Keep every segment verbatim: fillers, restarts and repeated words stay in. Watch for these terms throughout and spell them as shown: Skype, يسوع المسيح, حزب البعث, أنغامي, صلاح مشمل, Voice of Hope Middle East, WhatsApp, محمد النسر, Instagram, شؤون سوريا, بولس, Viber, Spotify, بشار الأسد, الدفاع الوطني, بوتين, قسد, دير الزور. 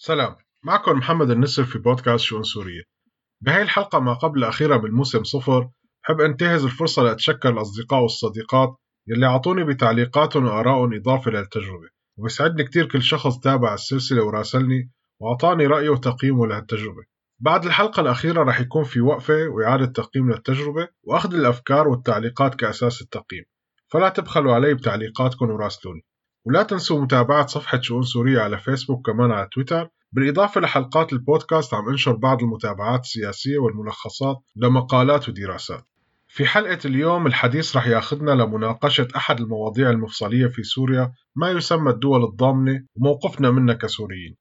سلام، معكم محمد النسر في بودكاست شؤون سوريا. بهاي الحلقة ما قبل الأخيرة بالموسم صفر، حب أنتهز الفرصة لأتشكر الأصدقاء والصديقات يلي عطوني بتعليقاتهم وآرائهم إضافة للتجربة، وبسعدني كتير كل شخص تابع السلسلة وراسلني وعطاني رأيه وتقييمه لهالتجربة. بعد الحلقة الأخيرة رح يكون في وقفة وإعادة تقييم للتجربة وأخذ الأفكار والتعليقات كأساس التقييم، فلا تبخلوا علي بتعليقاتكم وراسلوني، ولا تنسوا متابعة صفحة شؤون سوريا على فيسبوك كمان على تويتر. بالإضافة لحلقات البودكاست عم انشر بعض المتابعات السياسية والملخصات لمقالات ودراسات. في حلقة اليوم الحديث رح ياخذنا لمناقشة أحد المواضيع المفصلية في سوريا، ما يسمى الدول الضامنة، وموقفنا منها كسوريين.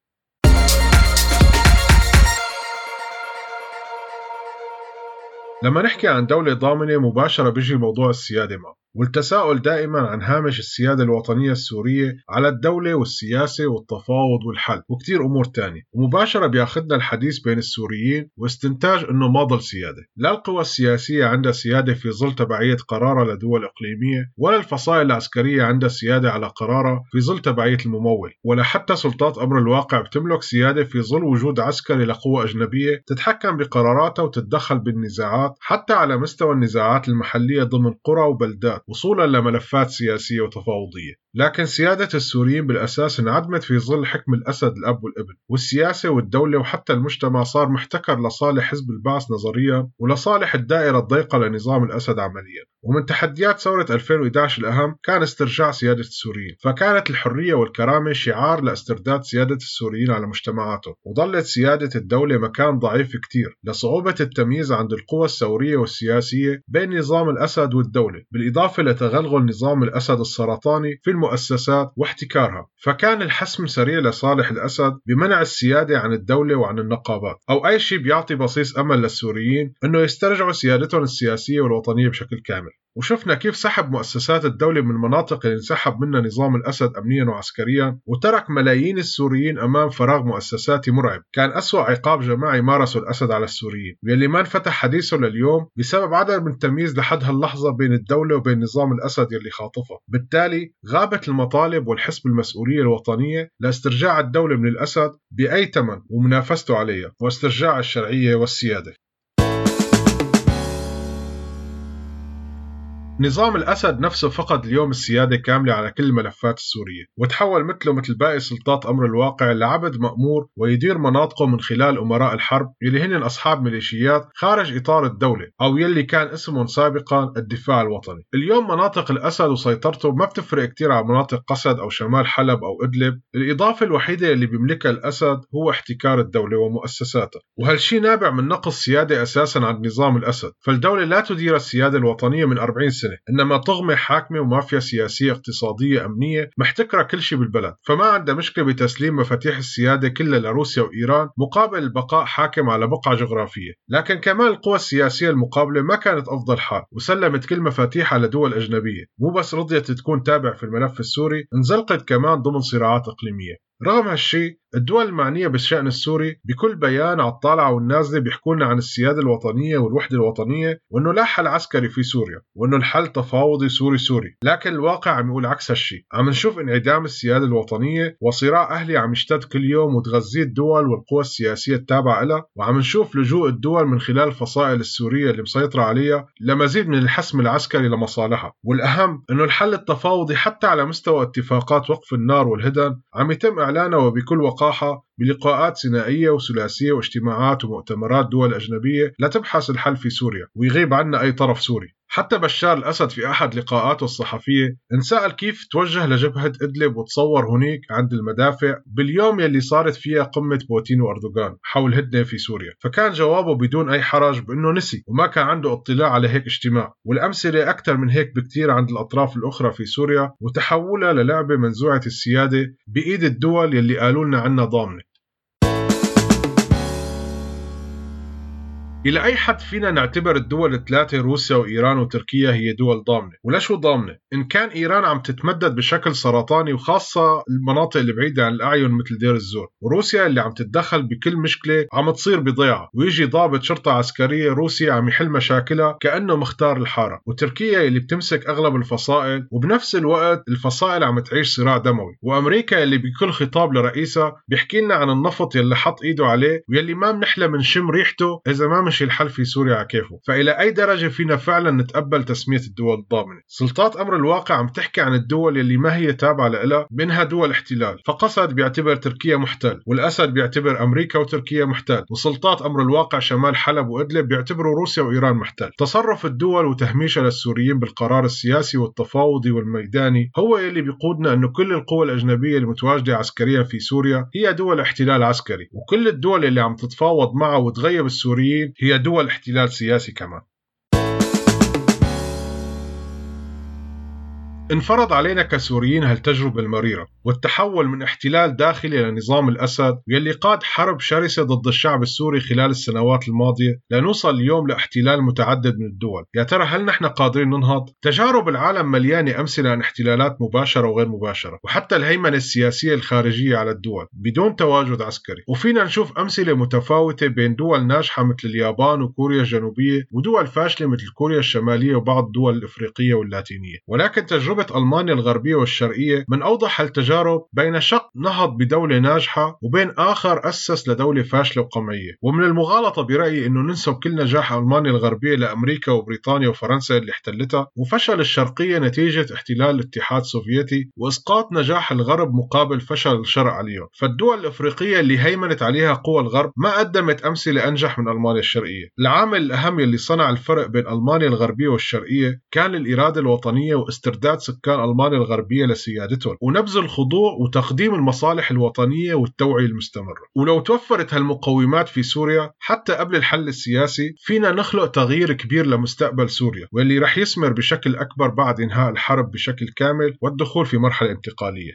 لما نحكي عن دولة ضامنة مباشرة بيجي موضوع السيادة معه، والتساؤل دائما عن هامش السيادة الوطنية السورية على الدولة والسياسة والتفاوض والحل وكتير أمور تانية. ومباشرة بياخدنا الحديث بين السوريين واستنتاج أنه ما ضل سيادة، لا القوى السياسية عندها سيادة في ظل تبعية قرارها لدول إقليمية، ولا الفصائل العسكرية عندها سيادة على قرارها في ظل تبعية الممول، ولا حتى سلطات أمر الواقع بتملك سيادة في ظل وجود عسكري لقوى أجنبية تتحكم بقراراتها وتتدخل بالنزاعات حتى على مستوى النزاعات المحلية ضمن قرى وبلدات، وصولا لملفات سياسية وتفاوضية. لكن سيادة السوريين بالأساس انعدمت في ظل حكم الأسد الأب والابن، والسياسة والدولة وحتى المجتمع صار محتكر لصالح حزب البعث نظريا ولصالح الدائرة الضيقة لنظام الأسد عمليا. ومن تحديات ثورة ألفين وإحدى عشر الأهم كان استرجاع سيادة السوريين، فكانت الحرية والكرامة شعار لاسترداد سيادة السوريين على مجتمعاتهم، وظلت سيادة الدولة مكان ضعيف كتير لصعوبة التمييز عند القوى الثورية والسياسية بين نظام الأسد والدولة، بالإضافة لتغلغل نظام الأسد السرطاني في المؤسسات واحتكارها، فكان الحسم سريع لصالح الأسد بمنع السيادة عن الدولة وعن النقابات أو أي شيء بيعطي بصيص أمل للسوريين أنه يسترجعوا سيادتهم السياسية والوطنية بشكل كامل. وشفنا كيف سحب مؤسسات الدولة من المناطق اللي انسحب منها نظام الأسد أمنيا وعسكريا، وترك ملايين السوريين أمام فراغ مؤسساتي مرعب، كان أسوأ عقاب جماعي مارسه الأسد على السوريين، واللي ما انفتح حديثه لليوم بسبب عدم من التمييز لحد هاللحظة بين الدولة وبين نظام الأسد يلي خاطفه. بالتالي غابت المطالب والحس بالمسؤولية الوطنية لاسترجاع الدولة من الأسد بأي ثمن ومنافسته عليها، واسترجاع الشرعية والسيادة. نظام الأسد نفسه فقد اليوم السيادة كاملة على كل الملفات السورية، وتحول مثله مثل باقي سلطات أمر الواقع لعبد مأمور ويدير مناطقه من خلال أمراء الحرب يلي هن أصحاب ميليشيات خارج إطار الدولة، أو يلي كان اسمهم سابقا الدفاع الوطني. اليوم مناطق الأسد وسيطرته ما بتفرق كتير عن مناطق قسد أو شمال حلب أو إدلب، الإضافة الوحيدة اللي بيملكها الأسد هو احتكار الدولة ومؤسساتها، وهالشي نابع من نقص سيادة أساسا عند نظام الأسد، فالدولة لا تدير السيادة الوطنية من أربعين سنة، إنما طغمة حاكمة ومافيا سياسية اقتصادية أمنية محتكرة كل شيء بالبلد، فما عندها مشكلة بتسليم مفاتيح السيادة كلها لروسيا وإيران مقابل البقاء حاكم على بقعة جغرافية. لكن كمان القوى السياسية المقابلة ما كانت أفضل حال، وسلمت كل مفاتيحها لدول أجنبية، مو بس رضيت تكون تابع في الملف السوري، انزلقت كمان ضمن صراعات إقليمية. رغم هالشي الدول المعنية بالشأن السوري بكل بيان على الطالعة والنازلة بيحكولنا عن السيادة الوطنية والوحدة الوطنية، وأنه لا حل عسكري في سوريا، وأنه الحل تفاوضي سوري سوري، لكن الواقع عم يقول عكس هالشي. عم نشوف انعدام السيادة الوطنية وصراع أهلي عم يشتد كل يوم وتغذيه الدول والقوى السياسية التابعة لها، وعم نشوف لجوء الدول من خلال الفصائل السورية اللي مسيطرة عليها لمزيد من الحسم العسكري لمصالحها. والأهم أنه الحل التفاوضي حتى على مستوى اتفاقات وقف النار والهدن عم يتم إعلانه وبكل وقاحة بلقاءات ثنائية وثلاثية واجتماعات ومؤتمرات دول أجنبية لتبحث الحل في سوريا، ويغيب عنا أي طرف سوري. حتى بشار الأسد في أحد لقاءاته الصحفية انسأل كيف توجه لجبهة إدلب وتصور هناك عند المدافع باليوم يلي صارت فيها قمة بوتين وأردوغان حول هدنة في سوريا، فكان جوابه بدون أي حرج بأنه نسي وما كان عنده اطلاع على هيك اجتماع. والأمثلة أكثر من هيك بكتير عند الأطراف الأخرى في سوريا، وتحولها للعبة منزوعة السيادة بإيد الدول يلي قالوا لنا عنها ضامنة. إلى أي حد فينا نعتبر الدول الثلاثة روسيا وإيران وتركيا هي دول ضامنة؟ ولشو ضامنة؟ إن كان إيران عم تتمدد بشكل سرطاني وخاصة المناطق اللي بعيدة عن الأعين مثل دير الزور، وروسيا اللي عم تتدخل بكل مشكلة عم تصير بضيعة ويجي ضابط شرطة عسكرية روسي عم يحل مشاكلها كأنه مختار الحارة، وتركيا اللي بتمسك أغلب الفصائل وبنفس الوقت الفصائل عم تعيش صراع دموي، وأمريكا اللي بكل خطاب لرئيسها بيحكي لنا عن النفط يلي حط إيده عليه ويلي ما بنحلم نشم ريحته إذا ما مشي الحل في سوريا على كيفه. فإلى أي درجة فينا فعلا نتقبل تسمية الدول الضامنة؟ سلطات أمر الواقع عم تحكي عن الدول اللي ما هي تابعة لها منها دول احتلال، فقسد بيعتبر تركيا محتل، والأسد بيعتبر أمريكا وتركيا محتل، وسلطات أمر الواقع شمال حلب وإدلب بيعتبروا روسيا وإيران محتل. تصرف الدول وتهميشها للسوريين بالقرار السياسي والتفاوضي والميداني هو اللي بيقودنا إنه كل القوى الأجنبية المتواجدة عسكريا في سوريا هي دول احتلال عسكري، وكل الدول اللي عم تتفاوض معها وتغيب السوريين هي دول احتلال سياسي كمان. انفرض علينا كسوريين هالتجربة المريرة والتحول من احتلال داخلي لنظام الأسد يلي قاد حرب شرسة ضد الشعب السوري خلال السنوات الماضية لنوصل اليوم لاحتلال متعدد من الدول. يا ترى هل نحن قادرين ننهض؟ تجارب العالم مليانة أمثلة عن احتلالات مباشرة وغير مباشرة وحتى الهيمنة السياسية الخارجية على الدول بدون تواجد عسكري، وفينا نشوف أمثلة متفاوتة بين دول ناجحة مثل اليابان وكوريا الجنوبية ودول فاشلة مثل كوريا الشمالية وبعض الدول الأفريقية واللاتينية. ولكن تجربة ألمانيا الغربية والشرقية من أوضح التجارب بين شق نهض بدولة ناجحة وبين آخر أسس لدولة فاشلة وقمعية، ومن المغالطة برأيي أنه ننسب كل نجاح ألمانيا الغربية لأمريكا وبريطانيا وفرنسا اللي احتلتها، وفشل الشرقية نتيجة احتلال الاتحاد السوفيتي وإسقاط نجاح الغرب مقابل فشل الشرق عليهم. فالدول الأفريقية اللي هيمنت عليها قوى الغرب ما قدمت أمثلة أنجح من ألمانيا الشرقية. العامل الأهم اللي صنع الفرق بين ألمانيا الغربية والشرقية كان الإرادة الوطنية واسترداد سكان ألمانيا الغربية لسيادتهم ونبذ الخضوع وتقديم المصالح الوطنية والتوعية المستمرة. ولو توفرت هالمقومات في سوريا حتى قبل الحل السياسي فينا نخلق تغيير كبير لمستقبل سوريا واللي رح يسمر بشكل أكبر بعد إنهاء الحرب بشكل كامل والدخول في مرحلة انتقالية.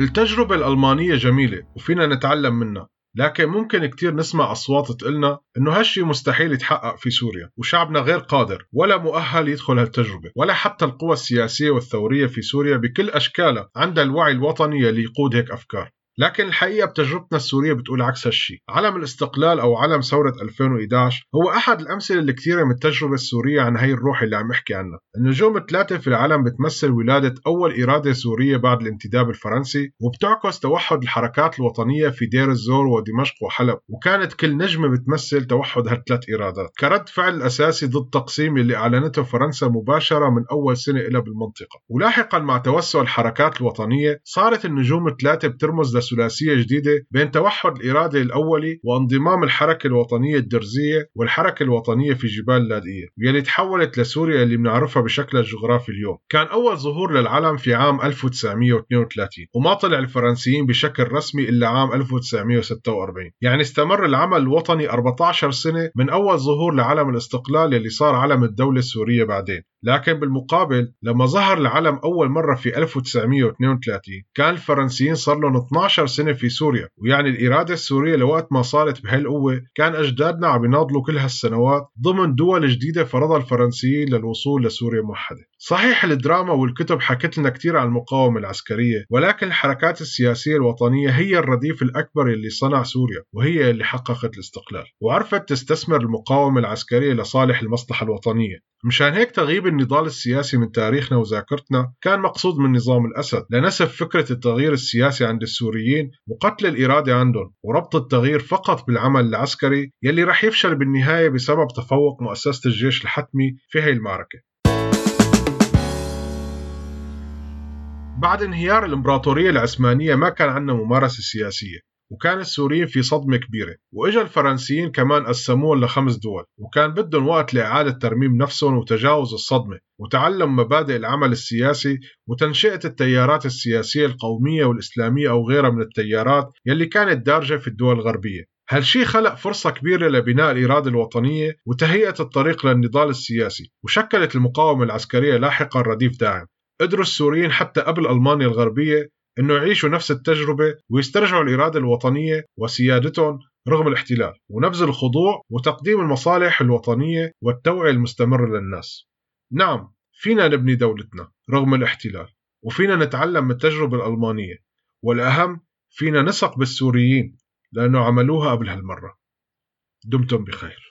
التجربة الألمانية جميلة وفينا نتعلم منها، لكن ممكن كتير نسمع أصوات تقلنا إنه هالشي مستحيل يتحقق في سوريا وشعبنا غير قادر ولا مؤهل يدخل هالتجربة، ولا حتى القوى السياسية والثورية في سوريا بكل أشكالها عندها الوعي الوطني ليقود هيك أفكار. لكن الحقيقة بتجربتنا السورية بتقول عكس هالشي. علم الاستقلال أو علم ثورة ألفين وإحدى عشر هو أحد الأمثلة اللي كتيرة من التجربة السورية عن هاي الروح اللي عم أحكي عنها. النجوم الثلاثة في العالم بتمثل ولادة أول إرادة سورية بعد الانتداب الفرنسي، وبتعكس توحد الحركات الوطنية في دير الزور ودمشق وحلب، وكانت كل نجمة بتمثل توحد هالثلاث إرادات كرد فعل أساسي ضد التقسيم اللي أعلنته فرنسا مباشرة من أول سنة إلى بالمنطقة. ولاحقا مع توسع الحركات الوطنية صارت النجوم الثلاثة بترمز ثلاثية جديدة بين توحد الإرادة الأولي وانضمام الحركة الوطنية الدرزية والحركة الوطنية في جبال اللاذقية، واللي تحولت لسوريا اللي بنعرفها بشكلها الجغرافي اليوم. كان أول ظهور للعلم في عام ألف وتسعمية واثنين وثلاثين، وما طلع الفرنسيين بشكل رسمي إلا عام ألف وتسعمية وستة وأربعين، يعني استمر العمل الوطني أربعة عشر سنة من أول ظهور لعلم الاستقلال اللي صار علم الدولة السورية بعدين. لكن بالمقابل لما ظهر العلم أول مرة في ألف وتسعمية واثنين وثلاثين كان الفرنسيين صار لهم اثني عشر سنة في سوريا، ويعني الإرادة السورية لوقت ما صارت بهالقوة كان أجدادنا عم يناضلوا كل هالسنوات ضمن دول جديدة فرضها الفرنسيين للوصول لسوريا موحدة. صحيح الدراما والكتب حكت لنا كتير عن المقاومة العسكرية، ولكن الحركات السياسية الوطنية هي الرديف الأكبر اللي صنع سوريا وهي اللي حققت الاستقلال، وعرفت تستثمر المقاومة العسكرية لصالح المصلحة الوطنية. مشان هيك تغييب النضال السياسي من تاريخنا وذاكرتنا كان مقصود من نظام الأسد لنسف فكرة التغيير السياسي عند السوريين وقتل الإرادة عندهم، وربط التغيير فقط بالعمل العسكري يلي رح يفشل بالنهاية بسبب تفوق مؤسسة الجيش الحتمي في هاي المعركة. بعد انهيار الإمبراطورية العثمانية ما كان عندنا ممارسة سياسية، وكان السوريين في صدمة كبيرة، وإجا الفرنسيين كمان قسموهم لخمس دول، وكان بدهم وقت لإعادة ترميم نفسهم وتجاوز الصدمة وتعلم مبادئ العمل السياسي وتنشئة التيارات السياسية القومية والإسلامية أو غيرها من التيارات يلي كانت دارجة في الدول الغربية. هالشي خلق فرصة كبيرة لبناء الإرادة الوطنية وتهيئة الطريق للنضال السياسي، وشكلت المقاومة العسكرية لاحقا رديف داعم. قدروا السوريين حتى قبل ألمانيا الغربية أنه يعيشوا نفس التجربة ويسترجعوا الإرادة الوطنية وسيادتهم رغم الاحتلال، ونبذ الخضوع وتقديم المصالح الوطنية والتوعية المستمرة للناس. نعم، فينا نبني دولتنا رغم الاحتلال، وفينا نتعلم من التجربة الألمانية، والأهم فينا نثق بالسوريين لأنه عملوها قبل هالمرة. دمتم بخير.